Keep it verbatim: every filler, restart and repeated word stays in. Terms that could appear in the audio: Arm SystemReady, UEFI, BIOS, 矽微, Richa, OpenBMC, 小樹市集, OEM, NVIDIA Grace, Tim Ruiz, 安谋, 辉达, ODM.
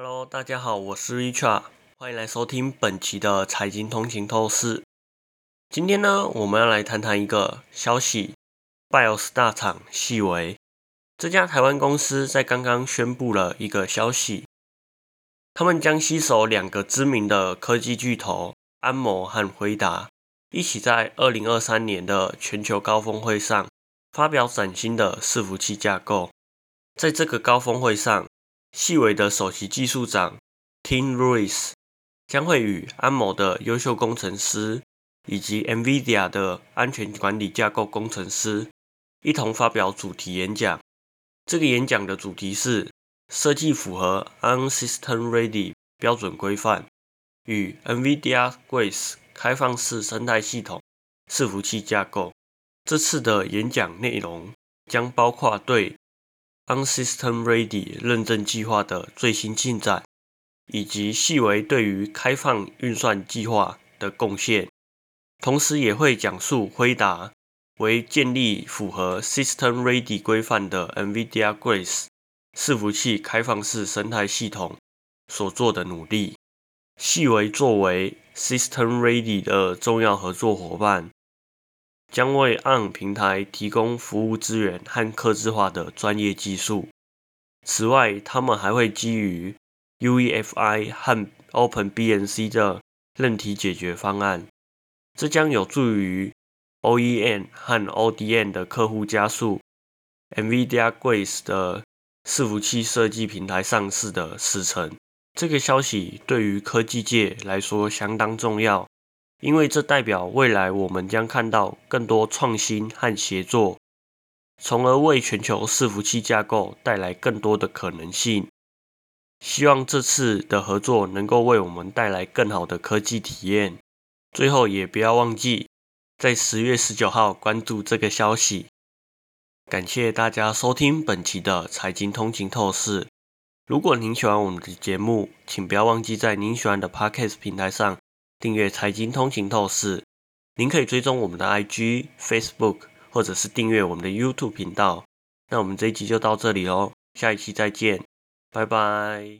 Hello， 大家好，我是 Richa， 欢迎来收听本期的财经通勤透视。今天呢，我们要来谈谈一个消息 ，BIOS 大厂矽微这家台湾公司在刚刚宣布了一个消息，他们将携手两个知名的科技巨头安谋和辉达，一起在二零二三年的全球高峰会上发表崭新的伺服器架构。在这个高峰会上，矽微的首席技术长 Tim Ruiz 将会与安谋的优秀工程师以及 NVIDIA 的安全管理架构工程师一同发表主题演讲。这个演讲的主题是设计符合 Arm SystemReady 标准规范与 NVIDIA Grace 开放式生态系统伺服器架构。这次的演讲内容将包括对Arm SystemReady 认证计划的最新进展，以及矽微对于开放运算计划的贡献，同时也会讲述辉达为建立符合 SystemReady 规范的 NVIDIA Grace 伺服器开放式生态系统所做的努力。矽微作为 SystemReady 的重要合作伙伴，将为 Arm 平台提供服务资源和客制化的专业技术。此外，他们还会基于 U E F I 和 OpenBMC 的韧体解决方案，这将有助于 O E M 和 O D M 的客户加速 NVIDIA Grace 的伺服器设计平台上市的时程。这个消息对于科技界来说相当重要，因为这代表未来我们将看到更多创新和协作，从而为全球伺服器架构带来更多的可能性。希望这次的合作能够为我们带来更好的科技体验。最后也不要忘记在十月十九号关注这个消息。感谢大家收听本期的财经通勤透视。如果您喜欢我们的节目，请不要忘记在您喜欢的 Podcast 平台上订阅财经通勤透视，您可以追踪我们的 I G、Facebook， 或者是订阅我们的 YouTube 频道。那我们这一集就到这里咯，下一期再见，拜拜。